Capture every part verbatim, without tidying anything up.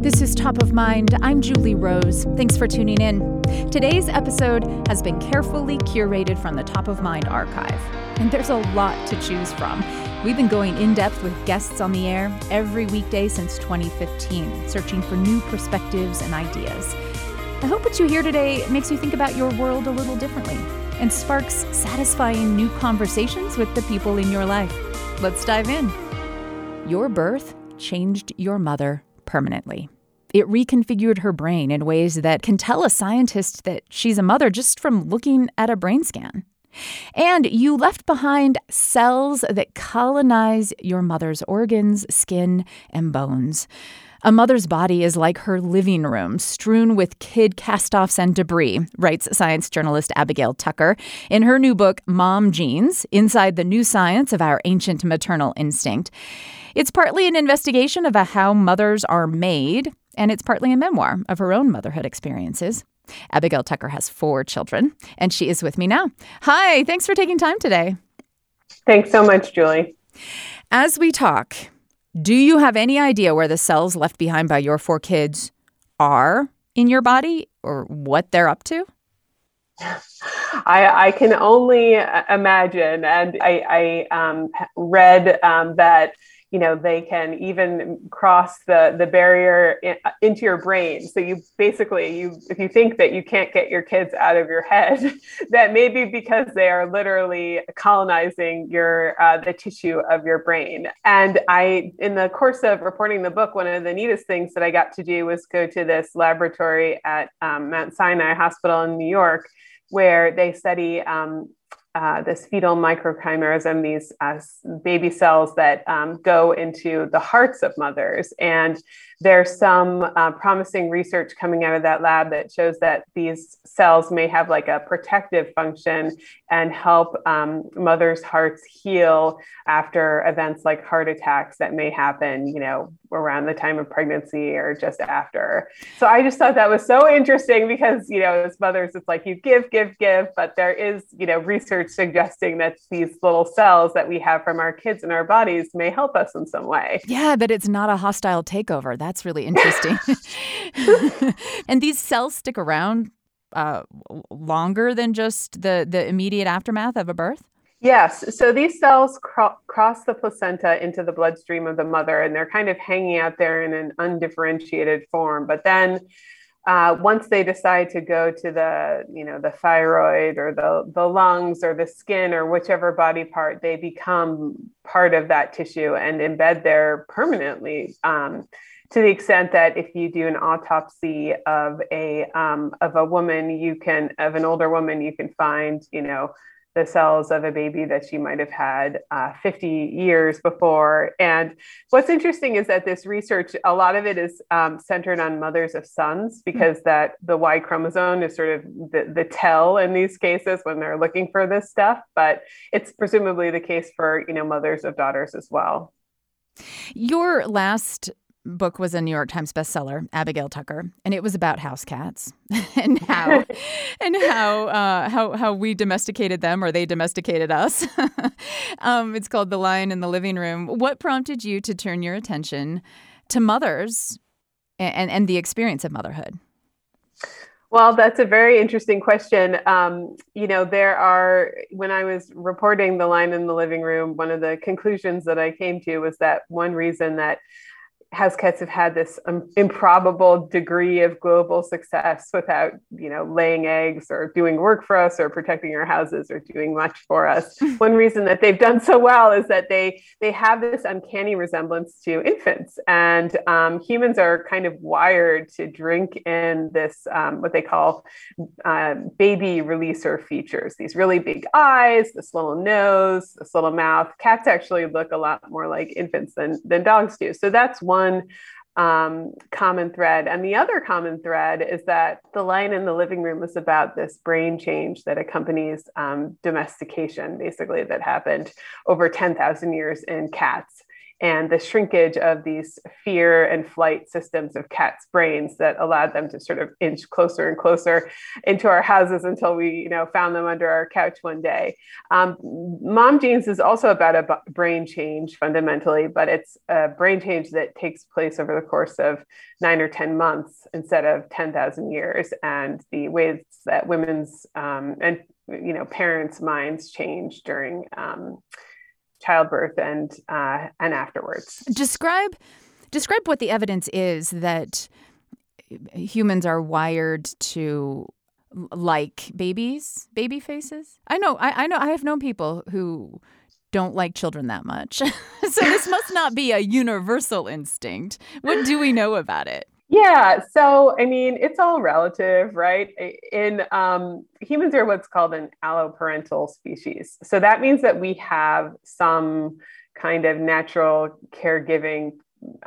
This is Top of Mind. I'm Julie Rose. Thanks for tuning in. Today's episode has been carefully curated from the Top of Mind archive, and there's a lot to choose from. We've been going in-depth with guests on the air every weekday since twenty fifteen, searching for new perspectives and ideas. I hope what you hear today makes you think about your world a little differently and sparks satisfying new conversations with the people in your life. Let's dive in. Your birth changed your mother permanently. It reconfigured her brain in ways that can tell a scientist that she's a mother just from looking at a brain scan. And you left behind cells that colonize your mother's organs, skin, and bones. A mother's body is like her living room, strewn with kid castoffs and debris, writes science journalist Abigail Tucker in her new book, Mom Genes, Inside the New Science of Our Ancient Maternal Instinct. It's partly an investigation about how mothers are made, and it's partly a memoir of her own motherhood experiences. Abigail Tucker has four children, and she is with me now. Hi, thanks for taking time today. Thanks so much, Julie. As we talk, do you have any idea where the cells left behind by your four kids are in your body or what they're up to? I, I can only imagine. And I, I um, read um, that you know, they can even cross the, the barrier in, into your brain. So you basically, you if you think that you can't get your kids out of your head, that may be because they are literally colonizing your uh, the tissue of your brain. And I, in the course of reporting the book, one of the neatest things that I got to do was go to this laboratory at um, Mount Sinai Hospital in New York, where they study um, Uh, this fetal microchimerism, these uh, baby cells that um, go into the hearts of mothers. And there's some uh, promising research coming out of that lab that shows that these cells may have like a protective function and help um, mothers' hearts heal after events like heart attacks that may happen, you know, around the time of pregnancy or just after. So I just thought that was so interesting because, you know, as mothers, it's like you give, give, give, but there is, you know, research suggesting that these little cells that we have from our kids in our bodies may help us in some way. Yeah, that it's not a hostile takeover. That That's really interesting. And these cells stick around uh, longer than just the, the immediate aftermath of a birth? Yes. So these cells cro- cross the placenta into the bloodstream of the mother, and they're kind of hanging out there in an undifferentiated form. But then Uh, once they decide to go to the, you know, the thyroid or the, the lungs or the skin or whichever body part, they become part of that tissue and embed there permanently, um, to the extent that if you do an autopsy of a, um, of a woman, you can, of an older woman, you can find, you know, the cells of a baby that she might have had uh, fifty years before. And what's interesting is that this research, a lot of it is um, centered on mothers of sons, because mm-hmm. that the Y chromosome is sort of the, the tell in these cases when they're looking for this stuff. But it's presumably the case for, you know, mothers of daughters as well. Your last book was a New York Times bestseller, Abigail Tucker, and it was about house cats and how and how uh, how how we domesticated them or they domesticated us. um, it's called The Lion in the Living Room. What prompted you to turn your attention to mothers and and, and the experience of motherhood? Well, that's a very interesting question. Um, you know, there are, when I was reporting The Lion in the Living Room, one of the conclusions that I came to was that one reason that house cats have had this um, improbable degree of global success without, you know, laying eggs or doing work for us or protecting our houses or doing much for us. One reason that they've done so well is that they they have this uncanny resemblance to infants. And um, humans are kind of wired to drink in this, um, what they call uh, baby releaser features, these really big eyes, this little nose, this little mouth. Cats actually look a lot more like infants than, than dogs do. So that's one. One um, common thread. And the other common thread is that The Lion in the Living Room is about this brain change that accompanies um, domestication, basically, that happened over ten thousand years in cats. and the shrinkage of these fear and flight systems of cats' brains that allowed them to sort of inch closer and closer into our houses until we, you know, found them under our couch one day. Um, Mom Genes is also about a b- brain change fundamentally, but it's a brain change that takes place over the course of nine or ten months instead of ten thousand years. And the ways that women's um, and, you know, parents' minds change during um childbirth and uh, and afterwards. Describe describe what the evidence is that humans are wired to like babies, baby faces. I know, I, I know, I have known people who don't like children that much. So this must not be a universal instinct. What do we know about it? Yeah, so I mean, it's all relative, right? In um, humans are what's called an alloparental species. So that means that we have some kind of natural caregiving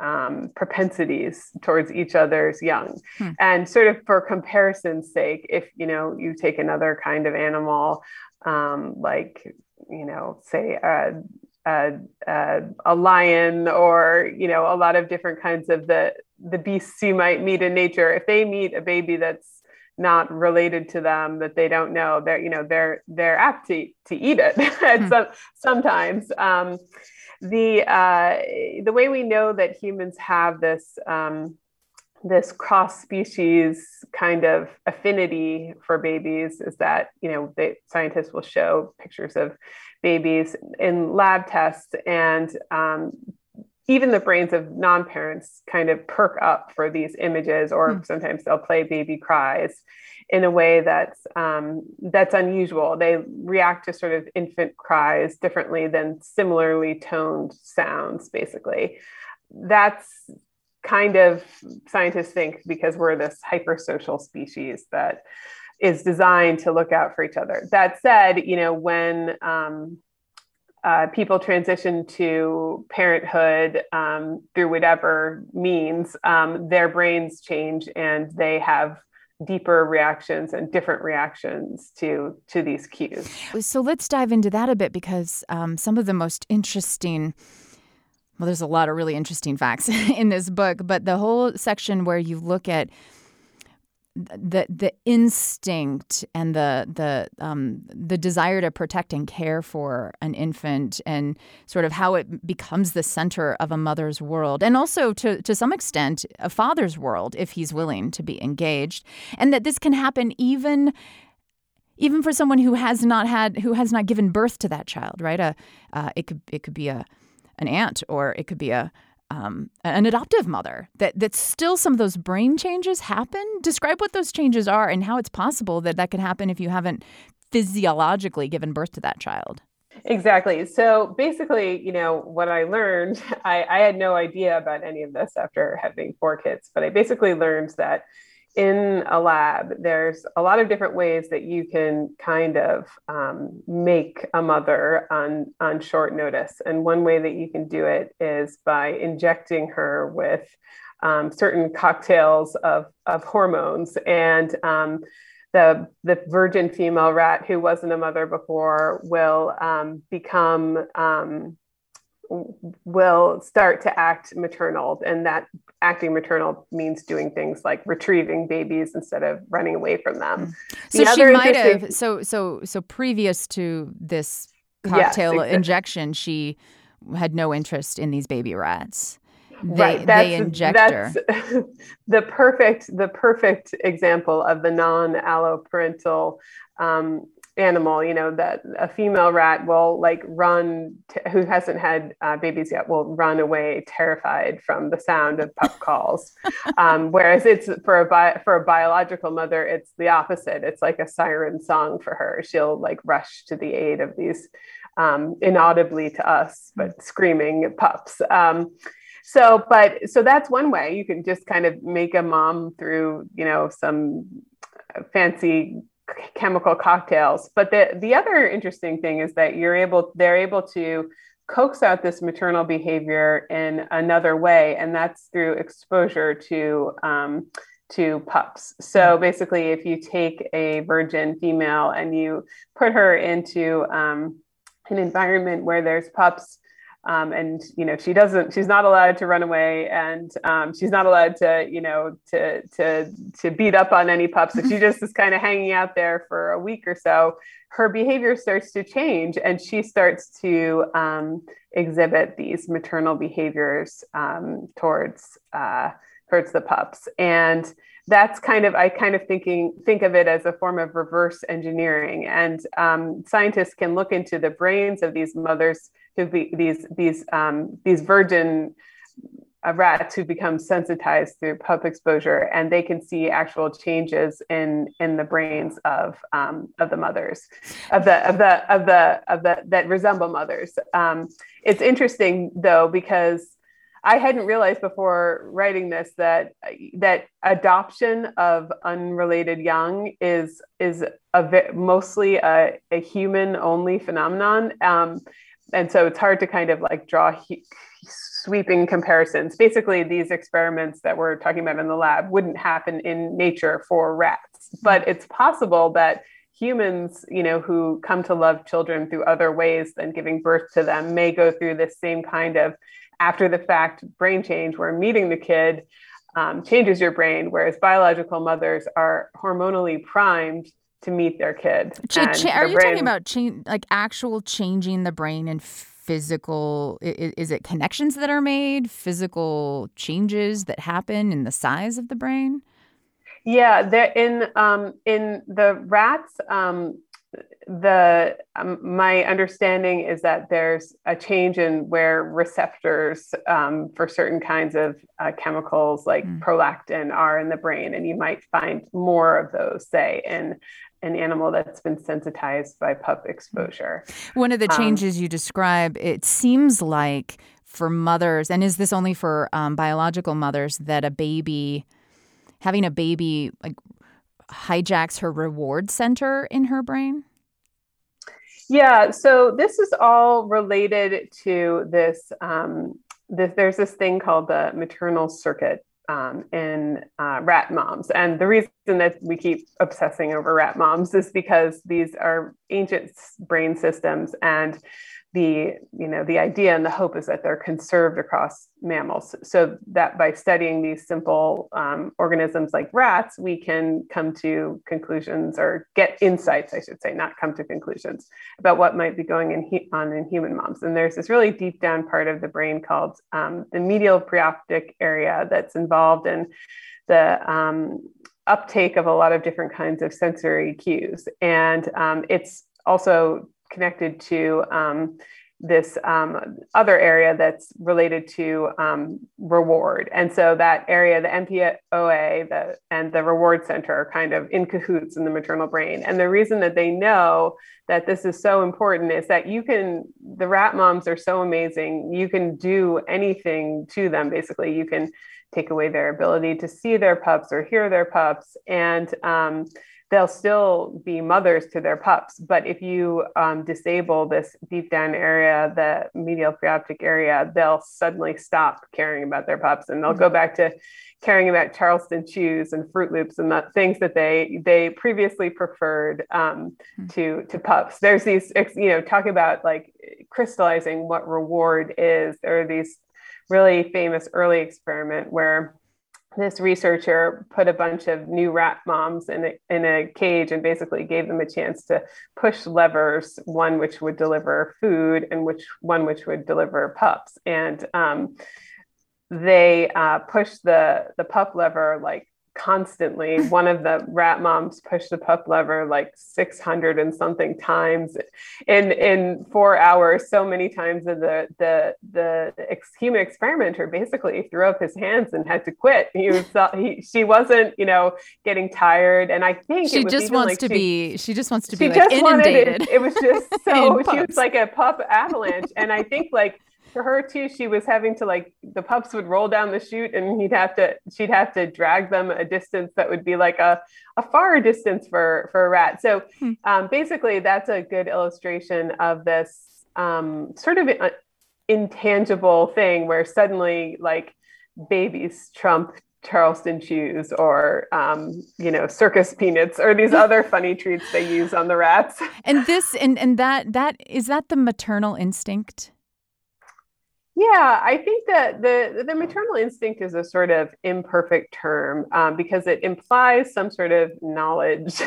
um, propensities towards each other's young. Hmm. And sort of for comparison's sake, if you know you take another kind of animal, um, like you know, say. Uh, Uh, uh, a lion, or you know, a lot of different kinds of the the beasts you might meet in nature. If they meet a baby that's not related to them, that they don't know, they're you know they're they're apt to, to eat it. Mm-hmm. so, sometimes um, the uh, the way we know that humans have this um, this cross species kind of affinity for babies is that you know they, scientists will show pictures of babies in lab tests, and um, even the brains of non-parents kind of perk up for these images, or mm. sometimes they'll play baby cries in a way that's um, that's unusual. They react to sort of infant cries differently than similarly toned sounds, basically. That's kind of, scientists think, because we're this hypersocial species that is designed to look out for each other. That said, you know, when um, uh, people transition to parenthood um, through whatever means, um, their brains change and they have deeper reactions and different reactions to to these cues. So let's dive into that a bit, because um, some of the most interesting, well, there's a lot of really interesting facts in this book, but the whole section where you look at the the instinct and the the um, the desire to protect and care for an infant, and sort of how it becomes the center of a mother's world, and also to to some extent a father's world if he's willing to be engaged, and that this can happen even even for someone who has not had who has not given birth to that child, right? A uh, it could it could be a an aunt, or it could be a Um, an adoptive mother, that, that still some of those brain changes happen. Describe what those changes are and how it's possible that that could happen if you haven't physiologically given birth to that child. Exactly. So basically, you know, what I learned, I, I had no idea about any of this after having four kids, but I basically learned that in a lab, there's a lot of different ways that you can kind of um, make a mother on, on short notice. And one way that you can do it is by injecting her with um, certain cocktails of, of hormones. And um, the, the virgin female rat who wasn't a mother before will um, become... Um, will start to act maternal. And that acting maternal means doing things like retrieving babies instead of running away from them. So the she might interesting... have, so, so, so previous to this cocktail yes, exactly. injection, she had no interest in these baby rats. They, right. That's, they inject that's her. the perfect, the perfect example of the non-alloparental, um, animal, you know, that a female rat will like run, t- who hasn't had uh, babies yet, will run away terrified from the sound of pup calls. Um, whereas it's for a bi- for a biological mother, it's the opposite. It's like a siren song for her. She'll like rush to the aid of these um, inaudibly to us, but screaming pups. Um, so, but, so that's one way you can just kind of make a mom through, you know, some fancy chemical cocktails. But the, the other interesting thing is that you're able, they're able to coax out this maternal behavior in another way. And that's through exposure to, um, to pups. So basically, if you take a virgin female and you put her into, um, an environment where there's pups, Um, and, you know, she doesn't, she's not allowed to run away, and um, she's not allowed to, you know, to, to, to beat up on any pups. So she just is kind of hanging out there for a week or so. Her behavior starts to change, and she starts to um, exhibit these maternal behaviors um, towards, uh, towards the pups. And that's kind of, I kind of thinking, think of it as a form of reverse engineering. And um, scientists can look into the brains of these mothers who be these, these, um, these virgin rats who become sensitized through pup exposure, and they can see actual changes in, in the brains of, um, of the mothers of the, of the, of the, of the, that resemble mothers. Um, it's interesting though, because I hadn't realized before writing this that that adoption of unrelated young is is a, mostly a, a human only phenomenon, um, and so it's hard to kind of like draw he- sweeping comparisons. Basically, these experiments that we're talking about in the lab wouldn't happen in nature for rats, but it's possible that humans, you know, who come to love children through other ways than giving birth to them may go through the same kind of after the fact brain change, where meeting the kid um, changes your brain, whereas biological mothers are hormonally primed to meet their kid. Ch- ch- are their you brain. talking about change, like actual changing the brain and physical, is, is it connections that are made, physical changes that happen in the size of the brain? Yeah, in um, in the rats, um, the um, my understanding is that there's a change in where receptors um, for certain kinds of uh, chemicals like mm. prolactin are in the brain, and you might find more of those, say, in an animal that's been sensitized by pup exposure. One of the changes um, you describe, it seems like for mothers, and is this only for um, biological mothers, that a baby, having a baby, like, hijacks her reward center in her brain? Yeah. So this is all related to this. Um, this there's this thing called the maternal circuit um, in uh, rat moms. And the reason that we keep obsessing over rat moms is because these are ancient brain systems, and the, you know, the idea and the hope is that they're conserved across mammals, so that by studying these simple um, organisms like rats, we can come to conclusions or get insights, I should say, not come to conclusions about what might be going in he- on in human moms. And there's this really deep down part of the brain called um, the medial preoptic area that's involved in the um, uptake of a lot of different kinds of sensory cues. And um, it's also connected to um, this um, other area that's related to um, reward. And so that area, the M P O A the, and the reward center, are kind of in cahoots in the maternal brain. And the reason that they know that this is so important is that you can, the rat moms are so amazing. You can do anything to them. Basically, you can take away their ability to see their pups or hear their pups. And um, they'll still be mothers to their pups. But if you um, disable this deep down area, the medial preoptic area, they'll suddenly stop caring about their pups, and they'll mm-hmm. go back to caring about Charleston chews and Fruit Loops and the things that they they previously preferred um, mm-hmm. to to pups. There's these, you know, talk about like crystallizing what reward is. There are these really famous early experiment where this researcher put a bunch of new rat moms in a, in a cage and basically gave them a chance to push levers, one which would deliver food and which one which would deliver pups. And um, they uh, pushed the, the pup lever like constantly. One of the rat moms pushed the pup lever like six hundred and something times in in four hours, so many times that the the the ex- human experimenter basically threw up his hands and had to quit. He was he, she wasn't, you know, getting tired, and I think she it was just wants like to she, be she just wants to be like inundated. It, it was just so she pups. was like a pup avalanche, and I think like. For her too, she was having to like the pups would roll down the chute, and he'd have to she'd have to drag them a distance that would be like a a far distance for for a rat. So um, basically, that's a good illustration of this um, sort of a, intangible thing where suddenly like babies trump Charleston chews or, um, you know, circus peanuts or these other funny treats they use on the rats. And this and and that that is that the maternal instinct. Yeah, I think that the, the maternal instinct is a sort of imperfect term um, because it implies some sort of knowledge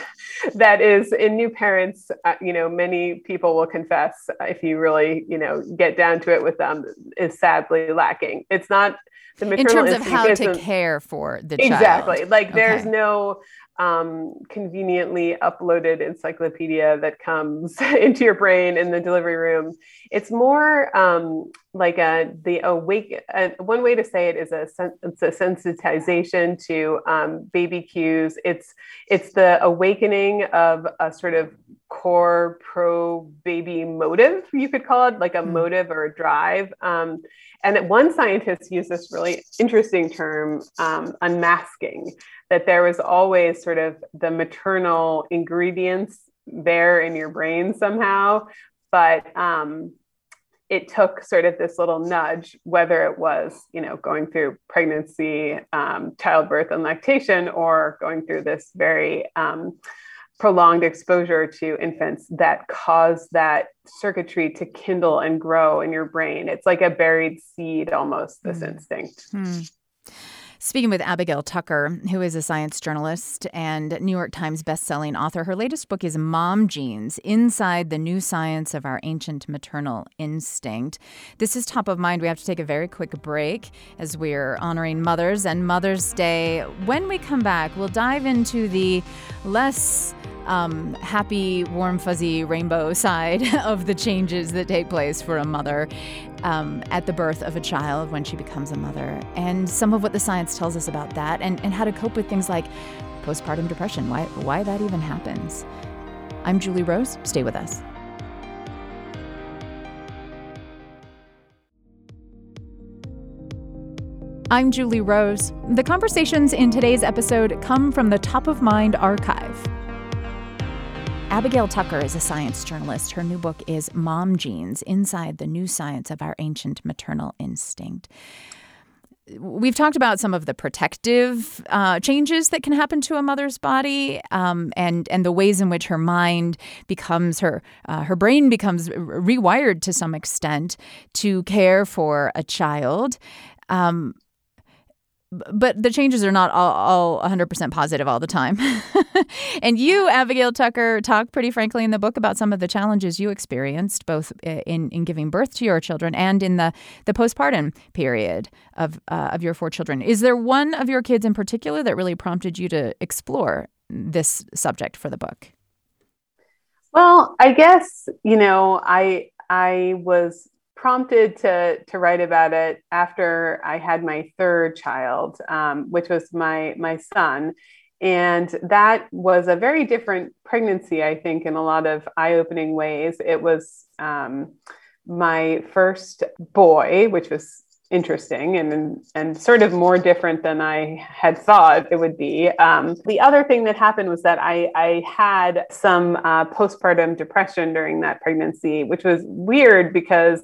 that is in new parents, uh, you know, many people will confess if you really, you know, get down to it with them is sadly lacking. It's not the maternal instinct. In terms of how to care for the child. Exactly. Like there's no um, conveniently uploaded encyclopedia that comes into your brain in the delivery room. It's more um, like a, the awake, uh, one way to say it is a, sen- it's a sensitization to um, baby cues. It's, it's the awakening of a sort of core pro baby motive, you could call it, like a motive or a drive. Um, and one scientist used this really interesting term, um, unmasking, that there was always sort of the maternal ingredients there in your brain somehow, but um, it took sort of this little nudge, whether it was, you know, going through pregnancy, um, childbirth and lactation, or going through this very um, prolonged exposure to infants that caused that circuitry to kindle and grow in your brain. It's like a buried seed, almost, this mm. instinct. Mm. Speaking with Abigail Tucker, who is a science journalist and New York Times bestselling author, her latest book is Mom Genes, Inside the New Science of Our Ancient Maternal Instinct. This is Top of Mind. We have to take a very quick break as we're honoring mothers and Mother's Day. When we come back, we'll dive into the less um, happy, warm, fuzzy rainbow side of the changes that take place for a mother Um, at the birth of a child when she becomes a mother, and some of what the science tells us about that, and, and how to cope with things like postpartum depression, why, why that even happens. I'm Julie Rose. Stay with us. I'm Julie Rose. The conversations in today's episode come from the Top of Mind archive. Abigail Tucker is a science journalist. Her new book is Mom Genes, Inside the New Science of Our Ancient Maternal Instinct. We've talked about some of the protective uh, changes that can happen to a mother's body, um, and and the ways in which her mind becomes, her uh, her brain becomes rewired to some extent to care for a child. Um, But the changes are not all, all one hundred percent positive all the time. And you, Abigail Tucker, talk pretty frankly in the book about some of the challenges you experienced, both in, in giving birth to your children and in the, the postpartum period of uh, of your four children. Is there one of your kids in particular that really prompted you to explore this subject for the book? Well, I guess, you know, I I was... prompted to to write about it after I had my third child, um, which was my my son. And that was a very different pregnancy, I think, in a lot of eye-opening ways. It was um, my first boy, which was interesting and and sort of more different than I had thought it would be. Um, the other thing that happened was that I, I had some uh, postpartum depression during that pregnancy, which was weird because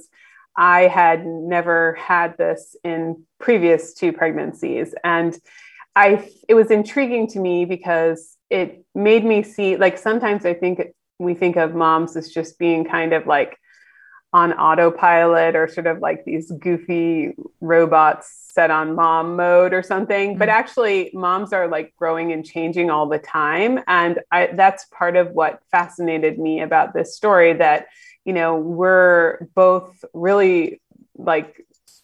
I had never had this in previous two pregnancies. And I, it was intriguing to me because it made me see, like, sometimes I think we think of moms as just being kind of like on autopilot or sort of like these goofy robots set on mom mode or something. Mm-hmm. But actually moms are like growing and changing all the time. And I, that's part of what fascinated me about this story, that, you know, we're both really like,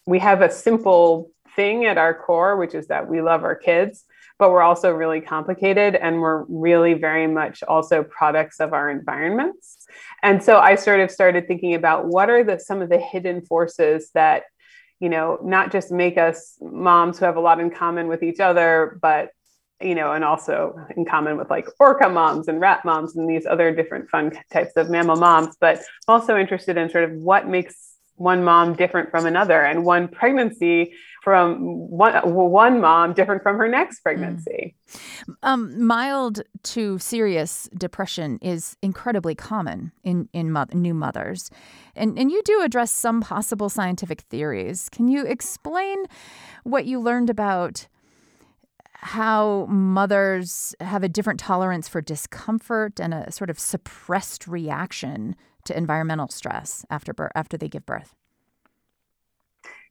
we have a simple thing at our core, which is that we love our kids, but we're also really complicated and we're really very much also products of our environments. And so I sort of started thinking about what are the, some of the hidden forces that, you know, not just make us moms who have a lot in common with each other, but, you know, and also in common with like orca moms and rat moms and these other different fun types of mammal moms. But I'm also interested in sort of what makes one mom different from another, and one pregnancy from one, one mom different from her next pregnancy. Mm. Um, mild to serious depression is incredibly common in, in mo- new mothers. And, and you do address some possible scientific theories. Can you explain what you learned about how mothers have a different tolerance for discomfort and a sort of suppressed reaction to environmental stress after birth, after they give birth?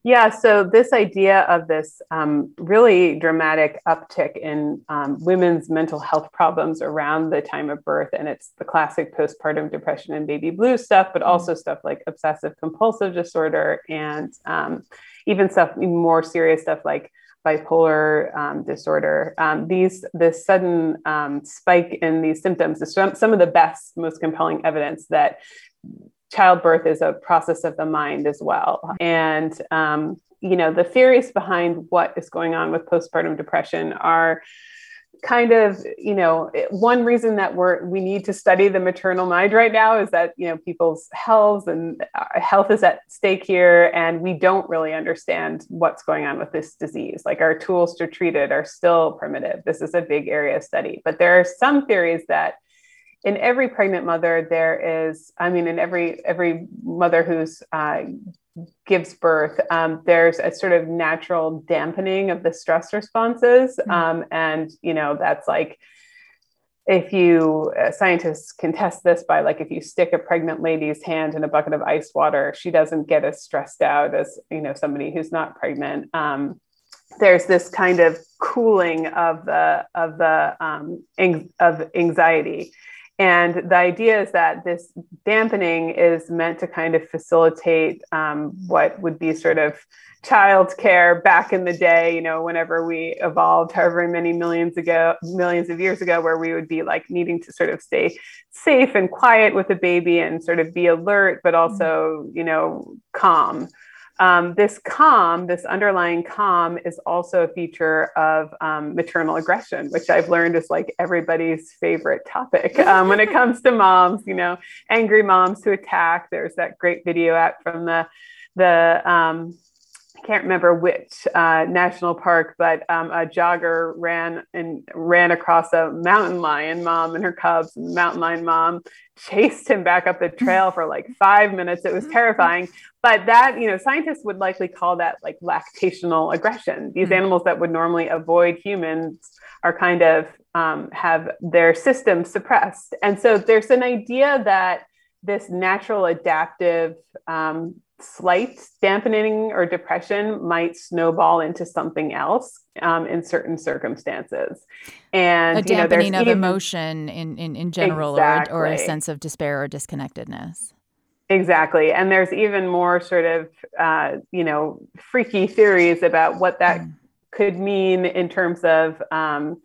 Yeah, so this idea of this um, really dramatic uptick in um, women's mental health problems around the time of birth, and it's the classic postpartum depression and baby blues stuff, but also stuff like obsessive compulsive disorder and um, even stuff, more serious stuff like bipolar um, disorder. Um, these, this sudden um, spike in these symptoms is some, some of the best, most compelling evidence that childbirth is a process of the mind as well. And, um, you know, the theories behind what is going on with postpartum depression are kind of, you know, one reason that we're, we need to study the maternal mind right now is that, you know, people's health and health is at stake here. And we don't really understand what's going on with this disease. Like, our tools to treat it are still primitive. This is a big area of study, but there are some theories that in every pregnant mother, there is, I mean, in every, every mother who's, uh, gives birth, um, there's a sort of natural dampening of the stress responses. Um, and, you know, that's like, if you, uh, scientists can test this by, like, if you stick a pregnant lady's hand in a bucket of ice water, she doesn't get as stressed out as, you know, somebody who's not pregnant. Um, there's this kind of cooling of the, of the, um, ang- of anxiety. And the idea is that this dampening is meant to kind of facilitate um, what would be sort of childcare back in the day, you know, whenever we evolved, however many millions ago, millions of years ago, where we would be like needing to sort of stay safe and quiet with the baby and sort of be alert, but also, you know, calm. Um, this calm, this underlying calm is also a feature of um, maternal aggression, which I've learned is like everybody's favorite topic um, when it comes to moms, you know, angry moms who attack. There's that great video out from the, the um, I can't remember which uh, national park, but um, a jogger ran and ran across a mountain lion mom and her cubs, and the mountain lion mom chased him back up the trail for like five minutes. It was terrifying. But that, you know, scientists would likely call that like lactational aggression. These animals that would normally avoid humans are kind of um, have their system suppressed. And so there's an idea that this natural adaptive um, slight dampening or depression might snowball into something else um, in certain circumstances. And a dampening you know, of even, emotion in, in, in general, exactly. or, or a sense of despair or disconnectedness. Exactly. And there's even more sort of, uh, you know, freaky theories about what that mm. could mean in terms of, um,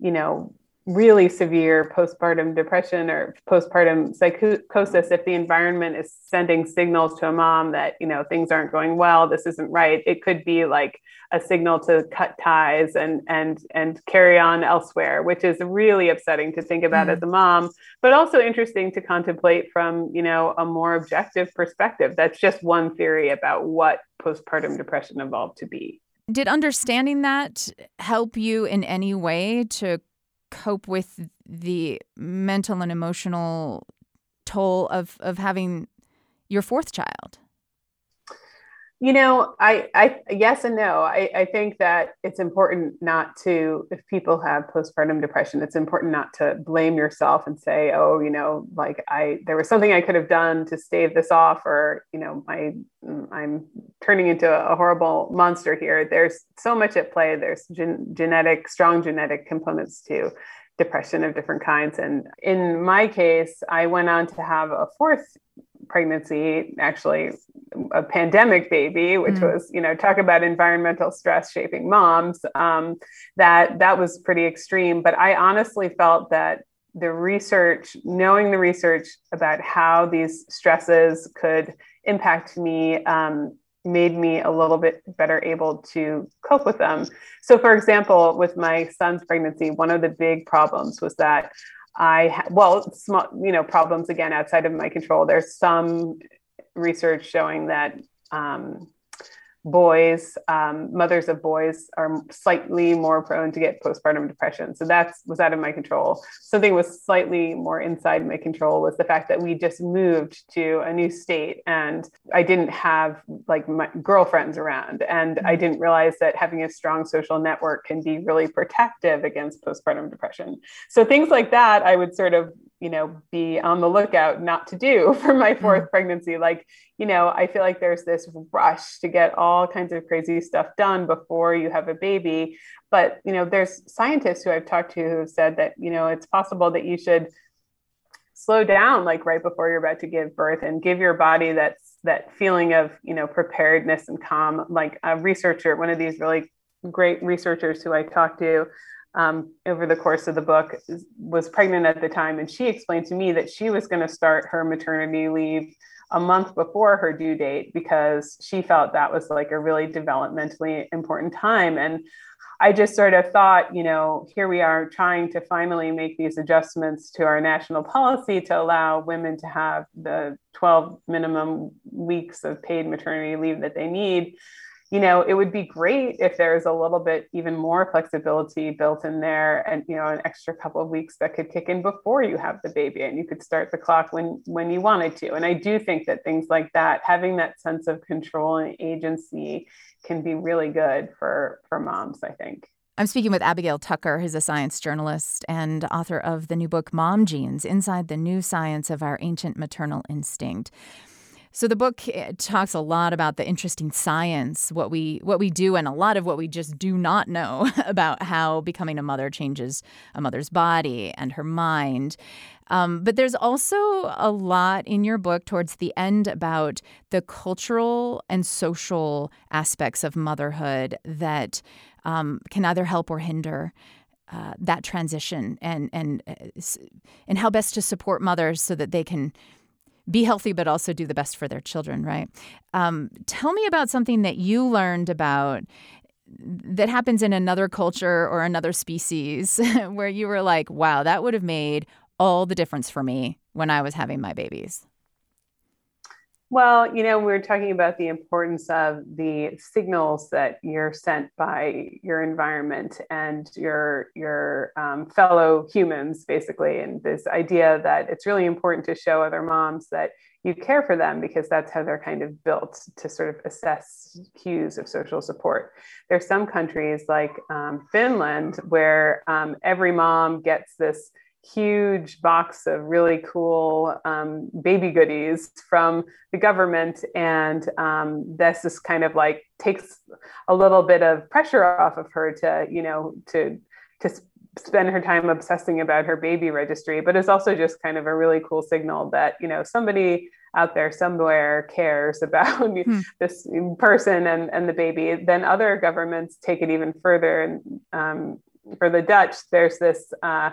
you know, really severe postpartum depression or postpartum psychosis. If the environment is sending signals to a mom that, you know, things aren't going well, this isn't right. It could be like a signal to cut ties and, and, and carry on elsewhere, which is really upsetting to think about mm-hmm. as a mom, but also interesting to contemplate from, you know, a more objective perspective. That's just one theory about what postpartum depression evolved to be. Did understanding that help you in any way to cope with the mental and emotional toll of, of having your fourth child? You know, I, I yes and no. I, I think that it's important not to, if people have postpartum depression, it's important not to blame yourself and say, oh, you know, like I, there was something I could have done to stave this off, or, you know, I, I'm turning into a horrible monster here. There's so much at play. There's gen- genetic, strong genetic components to depression of different kinds. And in my case, I went on to have a fourth pregnancy, actually a pandemic baby, which mm. was, you know, talk about environmental stress shaping moms, um, that that was pretty extreme. But I honestly felt that the research, knowing the research about how these stresses could impact me, um, made me a little bit better able to cope with them. So for example, with my son's pregnancy, one of the big problems was that I, well, small, you know, problems again, outside of my control. There's some research showing that um, boys, um, mothers of boys are slightly more prone to get postpartum depression. So that was out of my control. Something that was slightly more inside my control was the fact that we just moved to a new state and I didn't have like my girlfriends around. And I didn't realize that having a strong social network can be really protective against postpartum depression. So things like that, I would sort of, you know, be on the lookout not to do for my fourth pregnancy. Like, you know, I feel like there's this rush to get all kinds of crazy stuff done before you have a baby. But, you know, there's scientists who I've talked to who have said that, you know, it's possible that you should slow down, like right before you're about to give birth, and give your body that, that feeling of, you know, preparedness and calm. Like a researcher, one of these really great researchers who I talked to, Um, over the course of the book, was pregnant at the time. And she explained to me that she was going to start her maternity leave a month before her due date, because she felt that was like a really developmentally important time. And I just sort of thought, you know, here we are trying to finally make these adjustments to our national policy to allow women to have the twelve minimum weeks of paid maternity leave that they need. You know, it would be great if there was a little bit even more flexibility built in there, and, you know, an extra couple of weeks that could kick in before you have the baby, and you could start the clock when, when you wanted to. And I do think that things like that, having that sense of control and agency, can be really good for, for moms, I think. I'm speaking with Abigail Tucker, who's a science journalist and author of the new book, Mom Genes, Inside the New Science of Our Ancient Maternal Instinct. So the book talks a lot about the interesting science, what we what we do, and a lot of what we just do not know about how becoming a mother changes a mother's body and her mind. Um, but there's also a lot in your book towards the end about the cultural and social aspects of motherhood that um, can either help or hinder uh, that transition, and and and how best to support mothers so that they can be healthy, but also do the best for their children, right? Um, tell me about something that you learned about that happens in another culture or another species where you were like, wow, that would have made all the difference for me when I was having my babies. Well, you know, we were talking about the importance of the signals that you're sent by your environment and your your um, fellow humans, basically, and this idea that it's really important to show other moms that you care for them, because that's how they're kind of built to sort of assess cues of social support. There's some countries like um, Finland where um, every mom gets this huge box of really cool um, baby goodies from the government. And um, that's just kind of like takes a little bit of pressure off of her to, you know, to, to spend her time obsessing about her baby registry. But it's also just kind of a really cool signal that, you know, somebody out there somewhere cares about hmm. this person and, and the baby. Then other governments take it even further. And um, for the Dutch, there's this, uh,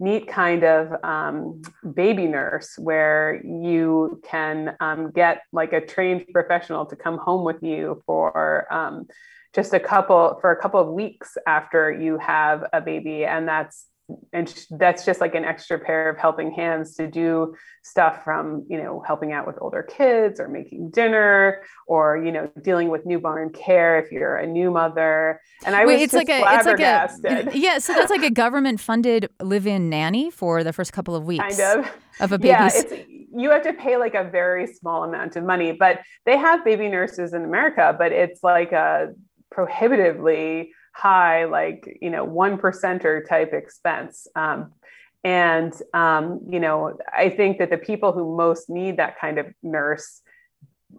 neat kind of um, baby nurse where you can um, get like a trained professional to come home with you for um, just a couple for a couple of weeks after you have a baby. And that's and that's just like an extra pair of helping hands to do stuff from, you know, helping out with older kids or making dinner or, you know, dealing with newborn care if you're a new mother. And I Wait, was it's just like a, flabbergasted. It's like a, yeah, so that's like a government funded live-in nanny for the first couple of weeks. Kind of. Of a baby. Yeah, it's, you have to pay like a very small amount of money, but they have baby nurses in America, but it's like a prohibitively high, like, you know, one percenter type expense. Um, and, um, you know, I think that the people who most need that kind of nurse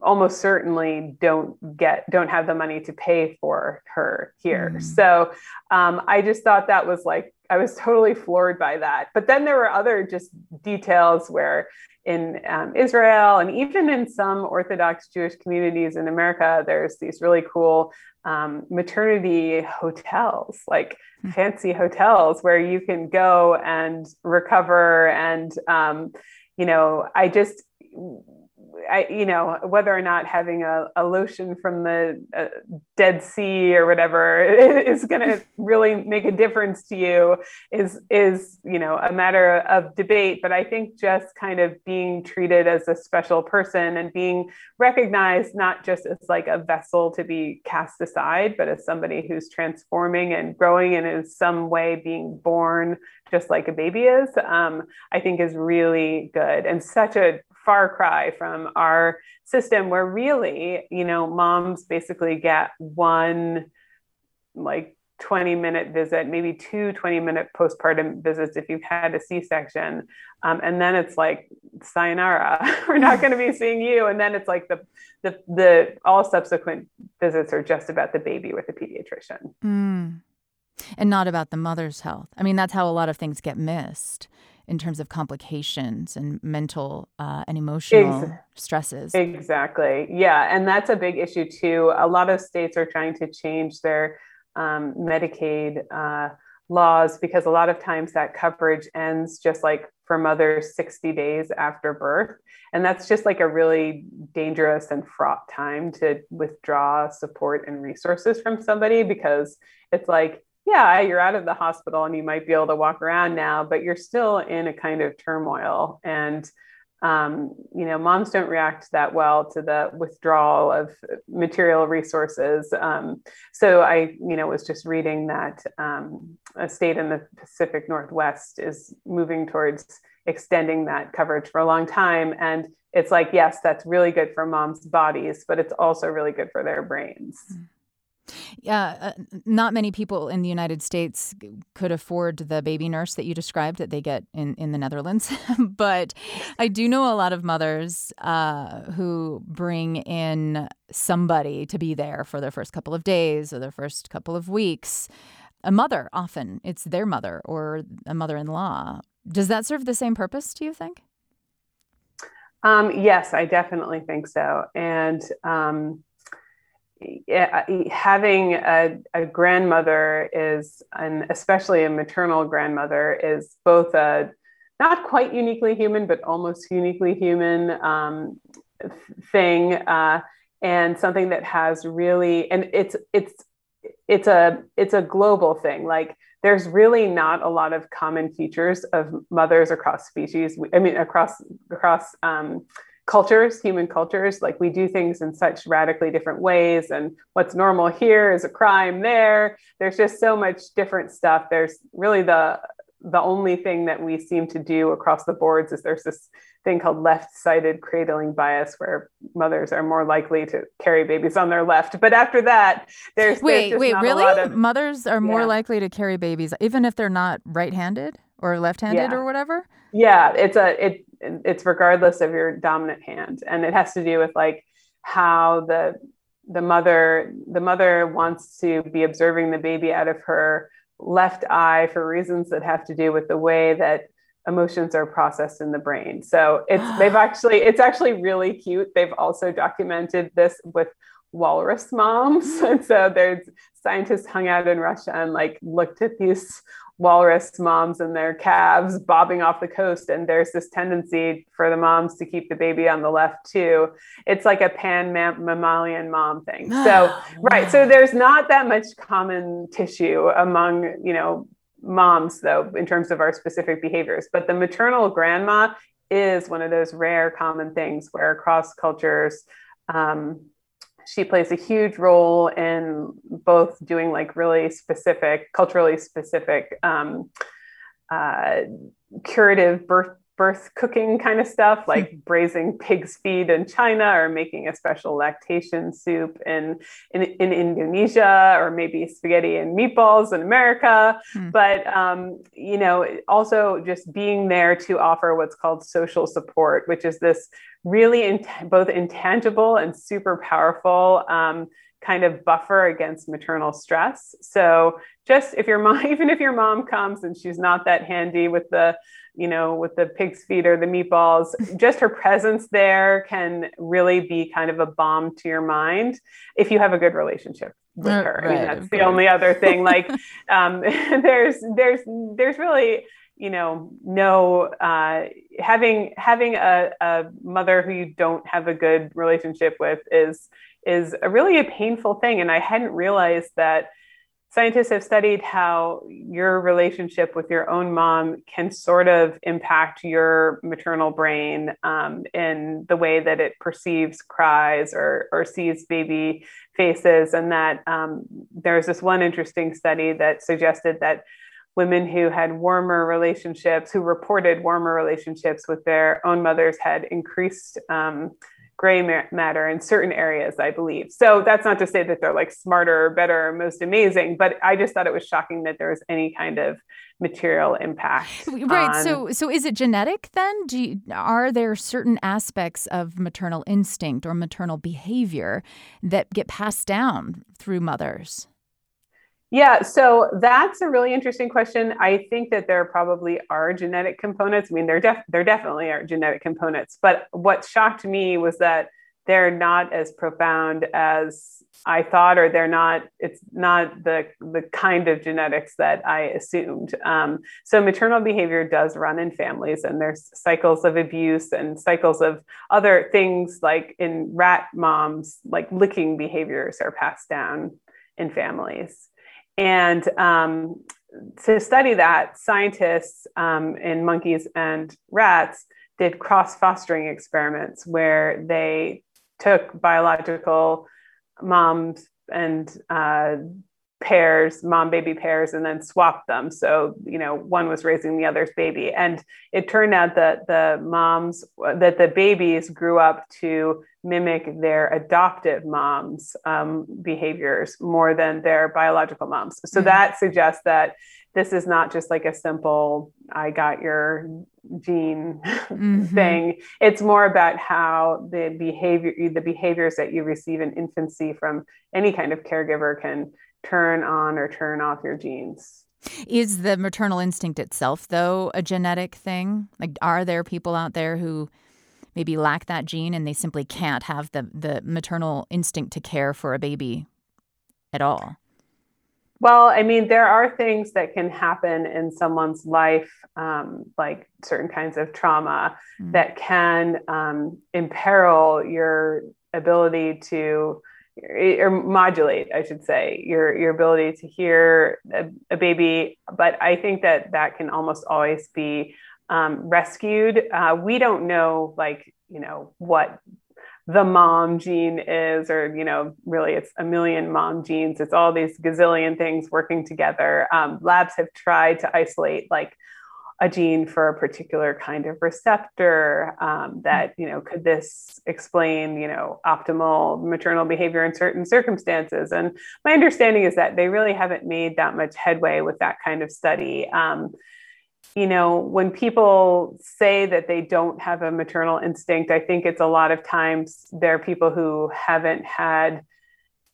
almost certainly don't get, don't have the money to pay for her here. Mm-hmm. So um, I just thought that was like, I was totally floored by that. But then there were other just details where in um, Israel and even in some Orthodox Jewish communities in America, there's these really cool um, maternity hotels, like mm-hmm. fancy hotels where you can go and recover. And, um, you know, I just, I, you know, whether or not having a, a lotion from the uh, Dead Sea or whatever is going to really make a difference to you is, is, you know, a matter of debate. But I think just kind of being treated as a special person and being recognized, not just as like a vessel to be cast aside, but as somebody who's transforming and growing and in some way being born just like a baby is, um, I think is really good and such a far cry from our system where really, you know, moms basically get one like twenty minute visit, maybe two twenty minute postpartum visits if you've had a C-section. Um, and then it's like, sayonara, we're not going to be seeing you. And then it's like the, the, the, all subsequent visits are just about the baby with the pediatrician. Mm. And not about the mother's health. I mean, that's how a lot of things get missed in terms of complications and mental uh, and emotional Ex- stresses. Exactly. Yeah. And that's a big issue too. A lot of states are trying to change their um, Medicaid uh, laws because a lot of times that coverage ends just like for mothers sixty days after birth. And that's just like a really dangerous and fraught time to withdraw support and resources from somebody, because it's like, yeah, you're out of the hospital and you might be able to walk around now, but you're still in a kind of turmoil. And, um, you know, moms don't react that well to the withdrawal of material resources. Um, so I, you know, was just reading that um, a state in the Pacific Northwest is moving towards extending that coverage for a long time. And it's like, yes, that's really good for moms' bodies, but it's also really good for their brains. Mm-hmm. Yeah, uh, not many people in the United States could afford the baby nurse that you described that they get in, in the Netherlands. But I do know a lot of mothers uh, who bring in somebody to be there for their first couple of days or their first couple of weeks. A mother, often it's their mother or a mother-in-law. Does that serve the same purpose, do you think? Um, yes, I definitely think so. And um Yeah, having a, a grandmother is, and especially a maternal grandmother, is both a not quite uniquely human, but almost uniquely human um, thing, uh, and something that has really, and it's it's it's a it's a global thing. Like, there's really not a lot of common features of mothers across species. I mean, across across. Um, cultures, human cultures, like we do things in such radically different ways. And what's normal here is a crime there. There's just so much different stuff. There's really the the only thing that we seem to do across the boards is there's this thing called left-sided cradling bias, where mothers are more likely to carry babies on their left. But after that, there's wait, there's just wait, not really? A lot of, mothers are more yeah. likely to carry babies, even if they're not right-handed or left-handed yeah. or whatever. Yeah, it's a it. It's regardless of your dominant hand. And it has to do with like how the, the mother, the mother wants to be observing the baby out of her left eye for reasons that have to do with the way that emotions are processed in the brain. So it's, they've actually, it's actually really cute. They've also documented this with walrus moms. And so there's scientists hung out in Russia and like looked at these walrus moms and their calves bobbing off the coast. And there's this tendency for the moms to keep the baby on the left too. It's like a pan mam- mammalian mom thing. So, right. So there's not that much common tissue among, you know, moms though, in terms of our specific behaviors, but the maternal grandma is one of those rare common things where across cultures, um, she plays a huge role in both doing like really specific, culturally specific, um, uh, curative birth, birth cooking kind of stuff, like braising pig's feet in China, or making a special lactation soup in, in, in Indonesia, or maybe spaghetti and meatballs in America. Mm. But, um, you know, also just being there to offer what's called social support, which is this really in, both intangible and super powerful um, kind of buffer against maternal stress. So just if your mom, even if your mom comes and she's not that handy with the, you know, with the pig's feet or the meatballs, just her presence there can really be kind of a balm to your mind if you have a good relationship with oh, her. Right, I mean, that's right. The only other thing. Like um, there's there's there's really, you know, no, uh, having, having a, a mother who you don't have a good relationship with is, is a really a painful thing. And I hadn't realized that scientists have studied how your relationship with your own mom can sort of impact your maternal brain, um, in the way that it perceives cries or, or sees baby faces. And that, um, there's this one interesting study that suggested that women who had warmer relationships, who reported warmer relationships with their own mothers, had increased um, gray matter in certain areas, I believe. So that's not to say that they're like smarter, better, most amazing, but I just thought it was shocking that there was any kind of material impact. Right. On... So, so is it genetic then? Do you, are there certain aspects of maternal instinct or maternal behavior that get passed down through mothers? Yeah, so that's a really interesting question. I think that there probably are genetic components. I mean, there, def- there definitely are genetic components. But what shocked me was that they're not as profound as I thought, or they're not, it's not the, the kind of genetics that I assumed. Um, so maternal behavior does run in families, and there's cycles of abuse and cycles of other things, like in rat moms, like licking behaviors are passed down in families. And um, to study that, scientists um, in monkeys and rats did cross-fostering experiments where they took biological moms and uh, pairs, mom-baby pairs, and then swapped them. So, you know, one was raising the other's baby. And it turned out that the moms, that the babies grew up to mimic their adoptive moms' um, behaviors more than their biological moms. So mm-hmm. that suggests that this is not just like a simple, I got your gene mm-hmm. thing. It's more about how the behavior, the behaviors that you receive in infancy from any kind of caregiver can turn on or turn off your genes. Is the maternal instinct itself, though, a genetic thing? Like, are there people out there who maybe lack that gene and they simply can't have the, the maternal instinct to care for a baby at all? Well, I mean, there are things that can happen in someone's life, um, like certain kinds of trauma mm-hmm. that can um, imperil your ability to, or modulate, I should say, your, your ability to hear a, a baby. But I think that that can almost always be Um, rescued. Uh, we don't know, like, you know, what the mom gene is, or, you know, really it's a million mom genes. It's all these gazillion things working together. Um, labs have tried to isolate like a gene for a particular kind of receptor um, that, you know, could this explain, you know, optimal maternal behavior in certain circumstances? And my understanding is that they really haven't made that much headway with that kind of study. Um, You know, when people say that they don't have a maternal instinct, I think it's a lot of times there are people who haven't had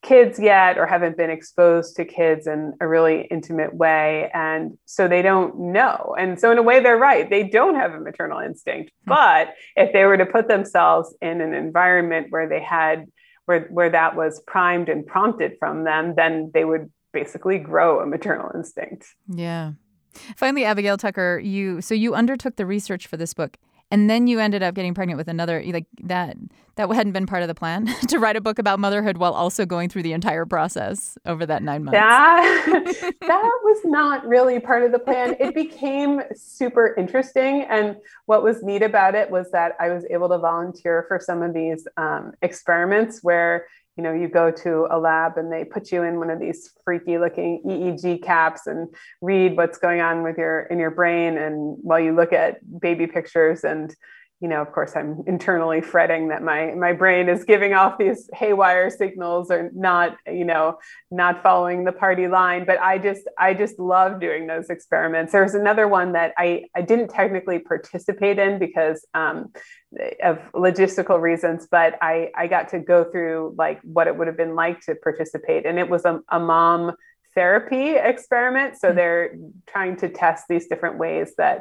kids yet or haven't been exposed to kids in a really intimate way. And so they don't know. And so in a way, they're right. They don't have a maternal instinct. Mm-hmm. But if they were to put themselves in an environment where they had, where, where that was primed and prompted from them, then they would basically grow a maternal instinct. Yeah. Finally, Abigail Tucker, you so you undertook the research for this book, and then you ended up getting pregnant with another, like that that hadn't been part of the plan to write a book about motherhood while also going through the entire process over that nine months. That, that was not really part of the plan. It became super interesting. And what was neat about it was that I was able to volunteer for some of these um, experiments where, you know, you go to a lab and they put you in one of these freaky looking E E G caps and read what's going on with your, in your brain. And while you look at baby pictures and, you know, of course I'm internally fretting that my, my brain is giving off these haywire signals or not, you know, not following the party line. But I just, I just love doing those experiments. There was another one that I, I didn't technically participate in because, um, of logistical reasons, but I, I got to go through like what it would have been like to participate. And it was a, a mom therapy experiment. So they're trying to test these different ways that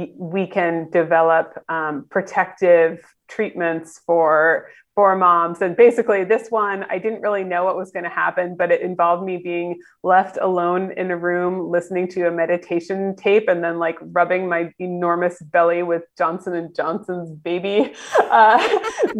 y- we can develop um, protective treatments for, for moms. And basically this one, I didn't really know what was going to happen, but it involved me being left alone in a room, listening to a meditation tape, and then like rubbing my enormous belly with Johnson and Johnson's baby, uh,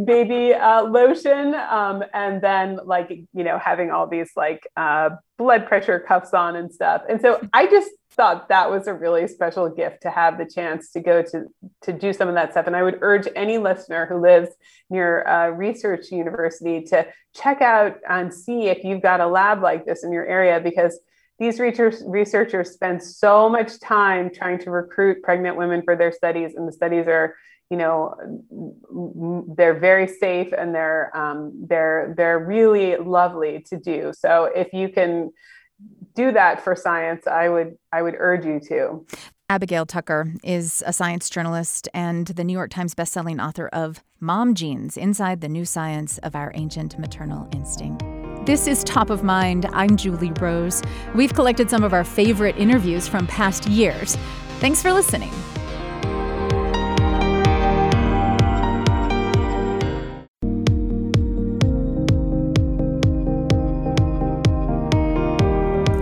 baby uh, lotion. Um, and then like, you know, having all these like uh, blood pressure cuffs on and stuff. And so I just thought that was a really special gift to have the chance to go to, to do some of that stuff. And I would urge any listener who lives near a research university to check out and see if you've got a lab like this in your area, because these researchers, researchers spend so much time trying to recruit pregnant women for their studies, and the studies are, you know, they're very safe and they're, um, they're, they're really lovely to do. So if you can do that for science, I would, I would urge you to. Abigail Tucker is a science journalist and the New York Times bestselling author of Mom Genes, Inside the New Science of Our Ancient Maternal Instinct. This is Top of Mind. I'm Julie Rose. We've collected some of our favorite interviews from past years. Thanks for listening.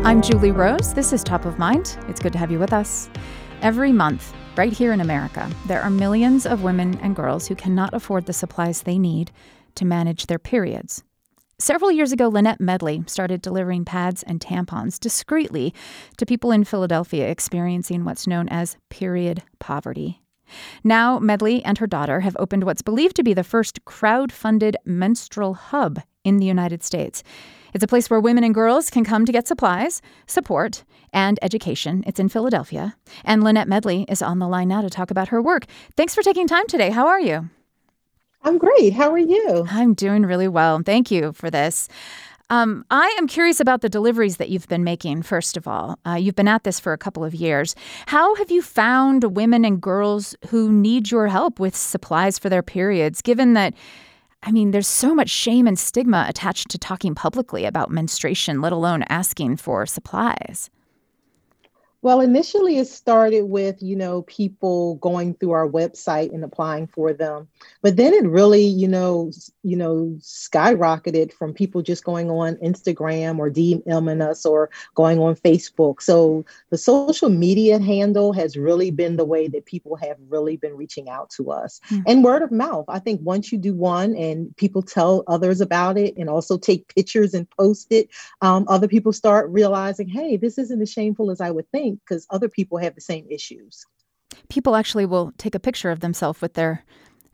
I'm Julie Rose. This is Top of Mind. It's good to have you with us. Every month, right here in America, there are millions of women and girls who cannot afford the supplies they need to manage their periods. Several years ago, Lynette Medley started delivering pads and tampons discreetly to people in Philadelphia experiencing what's known as period poverty. Now, Medley and her daughter have opened what's believed to be the first crowd-funded menstrual hub in the United States. It's a place where women and girls can come to get supplies, support, and education. It's in Philadelphia. And Lynette Medley is on the line now to talk about her work. Thanks for taking time today. How are you? I'm great. How are you? I'm doing really well. Thank you for this. Um, I am curious about the deliveries that you've been making, first of all. Uh, you've been at this for a couple of years. How have you found women and girls who need your help with supplies for their periods, given that, I mean, there's so much shame and stigma attached to talking publicly about menstruation, let alone asking for supplies? Well, initially it started with, you know, people going through our website and applying for them. But then it really, you know, you know, skyrocketed from people just going on Instagram or DMing us or going on Facebook. So the social media handle has really been the way that people have really been reaching out to us. Mm-hmm. And word of mouth. I think once you do one and people tell others about it and also take pictures and post it, um, other people start realizing, hey, this isn't as shameful as I would think, because other people have the same issues. People actually will take a picture of themselves with their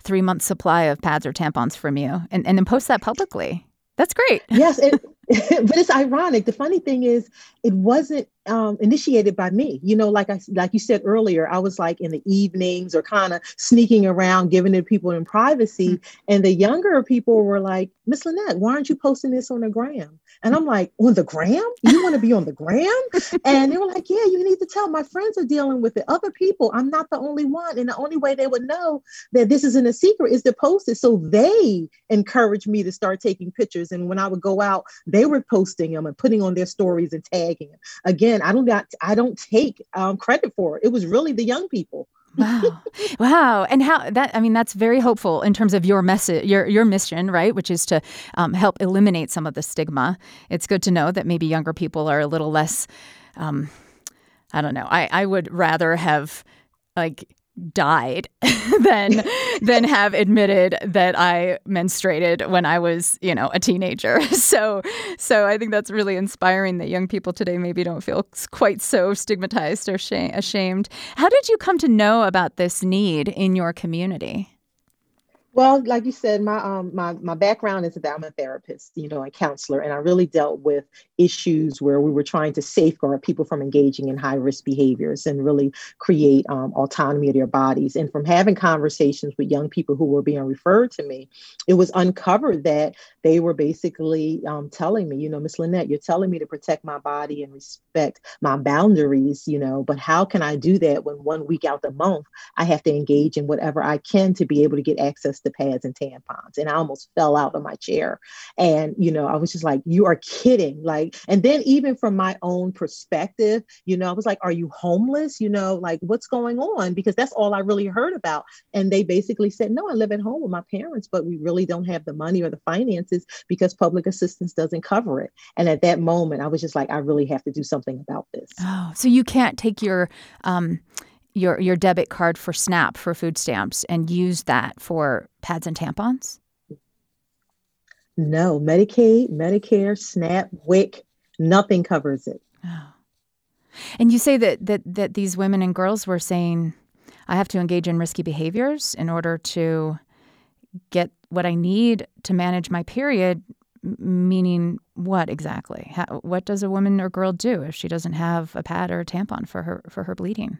three-month supply of pads or tampons from you and, and then post that publicly. That's great. Yes, it, but it's ironic. The funny thing is, it wasn't um, initiated by me. You know, like I, like you said earlier, I was like in the evenings or kind of sneaking around, giving it to people in privacy. Mm-hmm. And the younger people were like, Miss Lynette, why aren't you posting this on the gram? And I'm like, on the gram? You want to be on the gram? And they were like, yeah, you need to tell. My friends are dealing with it. Other people, I'm not the only one. And the only way they would know that this isn't a secret is to post it. So they encouraged me to start taking pictures. And when I would go out, they were posting them and putting on their stories and tagging them. Again, I don't got, I don't take um, credit for it. It was really the young people. Wow. Wow. And how that, I mean, that's very hopeful in terms of your message, your your mission, right, which is to um, help eliminate some of the stigma. It's good to know that maybe younger people are a little less, um, I don't know, I, I would rather have like died than than have admitted that I menstruated when I was, you know, a teenager. So so I think that's really inspiring that young people today maybe don't feel quite so stigmatized or shame, ashamed. How did you come to know about this need in your community? Well, like you said, my um my my background is that I'm a therapist, you know, a counselor, and I really dealt with issues where we were trying to safeguard people from engaging in high risk behaviors and really create um, autonomy of their bodies. And from having conversations with young people who were being referred to me, it was uncovered that they were basically um, telling me, you know, Miss Lynette, you're telling me to protect my body and respect my boundaries, you know, but how can I do that when one week out the month I have to engage in whatever I can to be able to get access to the pads and tampons? And I almost fell out of my chair. And, you know, I was just like, you are kidding. Like, and then even from my own perspective, you know, I was like, are you homeless? You know, like what's going on? Because that's all I really heard about. And they basically said, no, I live at home with my parents, but we really don't have the money or the finances because public assistance doesn't cover it. And at that moment, I was just like, I really have to do something about this. Oh, so you can't take your, um, your your debit card for SNAP for food stamps and use that for pads and tampons? No, Medicaid, Medicare, SNAP, W I C, nothing covers it. Oh. And you say that, that that these women and girls were saying, I have to engage in risky behaviors in order to get what I need to manage my period, meaning what exactly? How, what does a woman or girl do if she doesn't have a pad or a tampon for her for her bleeding?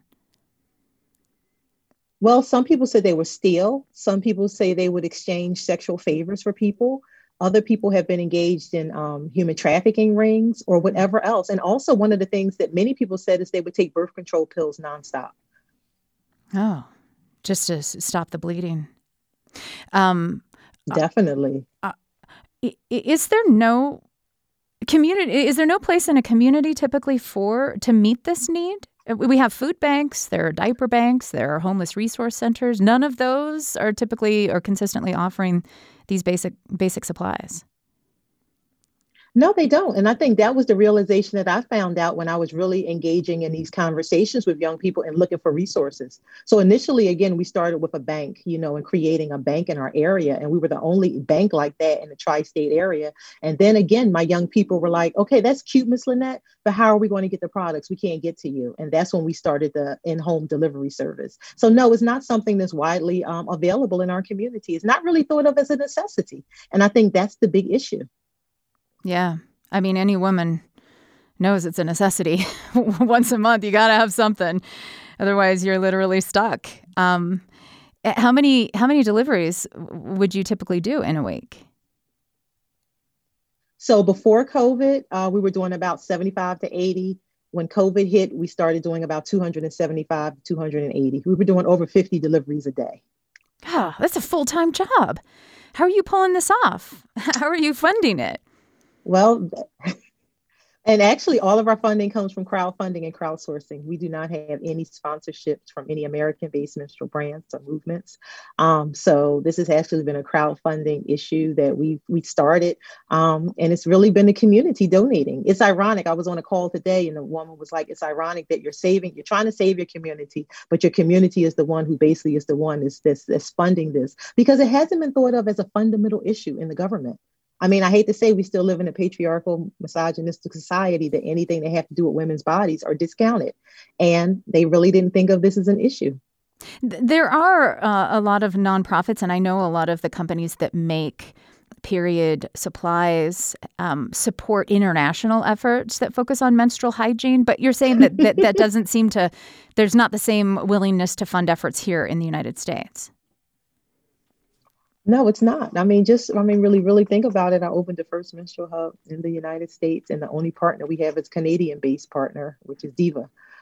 Well, some people said they would steal. Some people say they would exchange sexual favors for people. Other people have been engaged in um, human trafficking rings or whatever else. And also one of the things that many people said is they would take birth control pills nonstop. Oh, just to stop the bleeding. Um, Definitely. Uh, uh, is there no community? Is there no place in a community typically for to meet this need? We have food banks, there are diaper banks, there are homeless resource centers. None of those are typically or consistently offering these basic basic supplies. No, they don't. And I think that was the realization that I found out when I was really engaging in these conversations with young people and looking for resources. So initially, again, we started with a bank, you know, and creating a bank in our area. And we were the only bank like that in the tri-state area. And then again, my young people were like, okay, that's cute, Miss Lynette, but how are we going to get the products? We can't get to you. And that's when we started the in-home delivery service. So no, it's not something that's widely um, available in our community. It's not really thought of as a necessity. And I think that's the big issue. Yeah. I mean, any woman knows it's a necessity. Once a month, you got to have something. Otherwise, you're literally stuck. Um, how many how many deliveries would you typically do in a week? So before COVID, uh, we were doing about seventy-five to eighty. When COVID hit, we started doing about two seventy-five, two eighty. We were doing over fifty deliveries a day. Oh, that's a full-time job. How are you pulling this off? How are you funding it? Well, and actually all of our funding comes from crowdfunding and crowdsourcing. We do not have any sponsorships from any American-based menstrual brands or movements. Um, so this has actually been a crowdfunding issue that we we started. Um, and it's really been the community donating. It's ironic. I was on a call today and the woman was like, it's ironic that you're saving, you're trying to save your community, but your community is the one who basically is the one that's, that's, that's funding this because it hasn't been thought of as a fundamental issue in the government. I mean, I hate to say we still live in a patriarchal, misogynistic society that anything they have to do with women's bodies are discounted. And they really didn't think of this as an issue. There are uh, a lot of nonprofits, and I know a lot of the companies that make period supplies um, support international efforts that focus on menstrual hygiene. But you're saying that that, that doesn't seem to, there's not the same willingness to fund efforts here in the United States. No, it's not. I mean, just, I mean, really, really think about it. I opened the first menstrual hub in the United States, and the only partner we have is Canadian-based partner, which is Diva.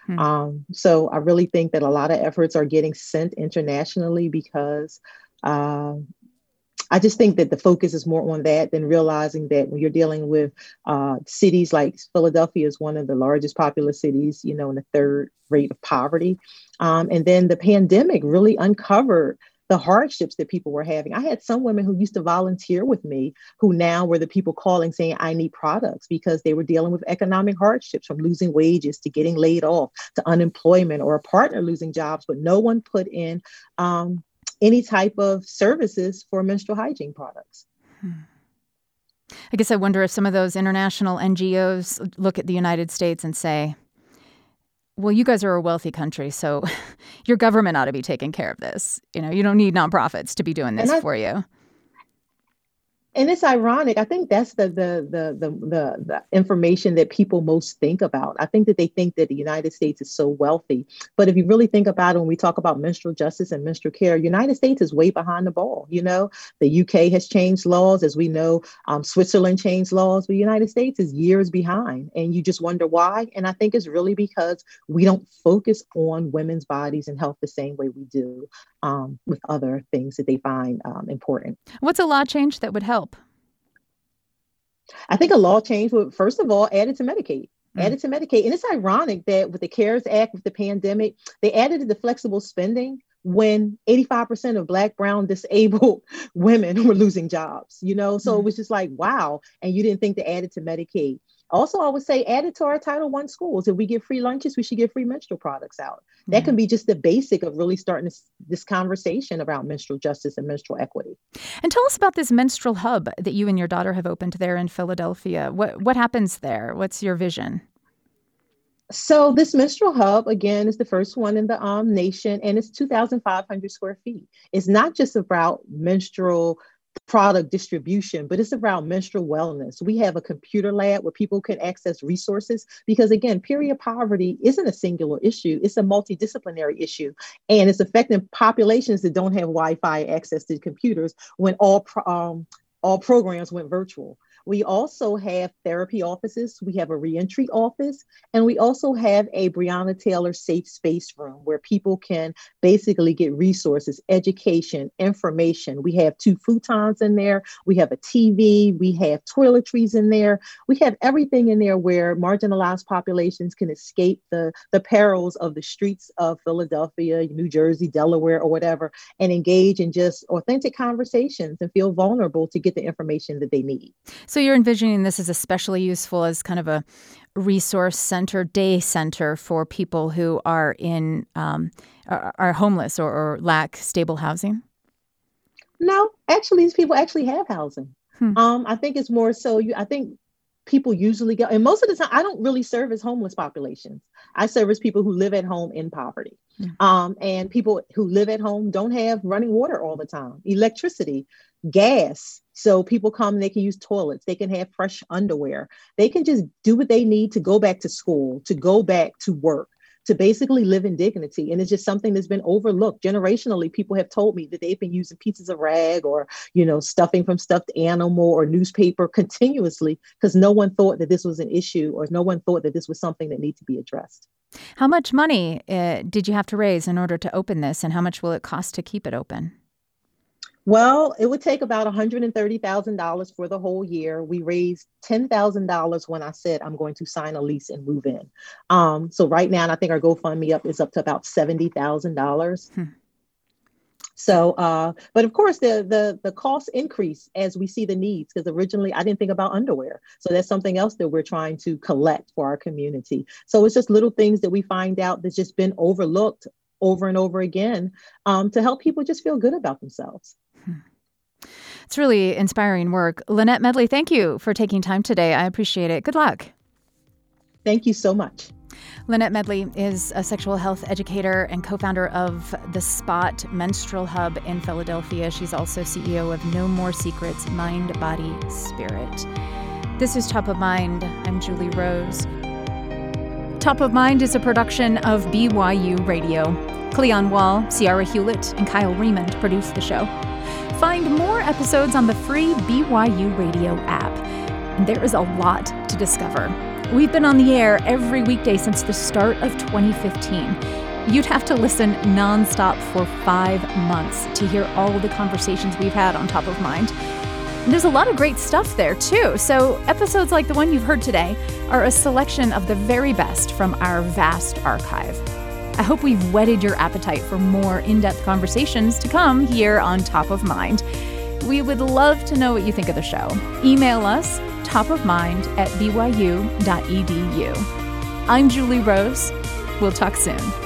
Mm-hmm. Um, so I really think that a lot of efforts are getting sent internationally because uh, I just think that the focus is more on that than realizing that when you're dealing with uh, cities like Philadelphia is one of the largest populous cities, you know, in the third rate of poverty. Um, and then the pandemic really uncovered the hardships that people were having. I had some women who used to volunteer with me who now were the people calling saying, I need products because they were dealing with economic hardships from losing wages to getting laid off to unemployment or a partner losing jobs, but no one put in um, any type of services for menstrual hygiene products. Hmm. I guess I wonder if some of those international N G Os look at the United States and say, well, you guys are a wealthy country, so your government ought to be taking care of this. You know, you don't need nonprofits to be doing this I, for you. And it's ironic. I think that's the, the the the the the information that people most think about. I think that they think that the United States is so wealthy. But if you really think about it, when we talk about menstrual justice and menstrual care, United States is way behind the ball. You know, the U K has changed laws, as we know, um, Switzerland changed laws, but the United States is years behind. And you just wonder why. And I think it's really because we don't focus on women's bodies and health the same way we do um, with other things that they find um, important. What's a law change that would help? I think a law change would, first of all, add it to Medicaid. Added to Medicaid. And it's ironic that with the CARES Act, with the pandemic, they added the flexible spending when eighty-five percent of Black, brown, disabled women were losing jobs, you know? So mm-hmm. It was just like, wow. And you didn't think to add it to Medicaid. Also, I would say add it to our Title One schools. If we get free lunches, we should get free menstrual products out. That yeah. can be just the basic of really starting this, this conversation about menstrual justice and menstrual equity. And tell us about this menstrual hub that you and your daughter have opened there in Philadelphia. What what happens there? What's your vision? So this menstrual hub, again, is the first one in the um, nation, and it's two thousand five hundred square feet. It's not just about menstrual product distribution, but it's around menstrual wellness. We have a computer lab where people can access resources because, again, period poverty isn't a singular issue. It's a multidisciplinary issue, and it's affecting populations that don't have Wi-Fi access to computers when all pro um, all programs went virtual. We also have therapy offices. We have a reentry office, and we also have a Breonna Taylor safe space room where people can basically get resources, education, information. We have two futons in there. We have a T V. We have toiletries in there. We have everything in there where marginalized populations can escape the, the perils of the streets of Philadelphia, New Jersey, Delaware, or whatever, and engage in just authentic conversations and feel vulnerable to get the information that they need. So you're envisioning this as especially useful as kind of a resource center, day center for people who are in um, are, are homeless or, or lack stable housing? No, actually, these people actually have housing. Hmm. Um, I think it's more so. You, I think people usually go, and most of the time, I don't really service homeless populations. I service people who live at home in poverty. Mm-hmm. Um, and people who live at home don't have running water all the time, electricity, gas. So people come, they can use toilets, they can have fresh underwear. They can just do what they need to go back to school, to go back to work, to basically live in dignity. And it's just something that's been overlooked. Generationally, people have told me that they've been using pieces of rag or, you know, stuffing from stuffed animal or newspaper continuously because no one thought that this was an issue or no one thought that this was something that needed to be addressed. How much money uh, did you have to raise in order to open this, and how much will it cost to keep it open? Well, it would take about one hundred thirty thousand dollars for the whole year. We raised ten thousand dollars when I said I'm going to sign a lease and move in. Um, so right now, and I think our GoFundMe up is up to about seventy thousand dollars. Hmm. So, uh, but of course, the the the costs increase as we see the needs, because originally I didn't think about underwear. So that's something else that we're trying to collect for our community. So it's just little things that we find out that's just been overlooked over and over again um, to help people just feel good about themselves. Hmm. It's really inspiring work. Lynette Medley, thank you for taking time today. I appreciate it. Good luck. Thank you so much. Lynette Medley is a sexual health educator and co-founder of The Spot Menstrual Hub in Philadelphia. She's also C E O of No More Secrets Mind, Body, Spirit. This is Top of Mind. I'm Julie Rose. Top of Mind is a production of B Y U Radio. Cleon Wall, Ciara Hewlett, and Kyle Raymond produce the show. Find more episodes on the free B Y U Radio app. And there is a lot to discover. We've been on the air every weekday since the start of twenty fifteen. You'd have to listen nonstop for five months to hear all the conversations we've had on Top of Mind. And there's a lot of great stuff there, too. So episodes like the one you've heard today are a selection of the very best from our vast archive. I hope we've whetted your appetite for more in-depth conversations to come here on Top of Mind. We would love to know what you think of the show. Email us topofmind at b y u dot e d u. I'm Julie Rose. We'll talk soon.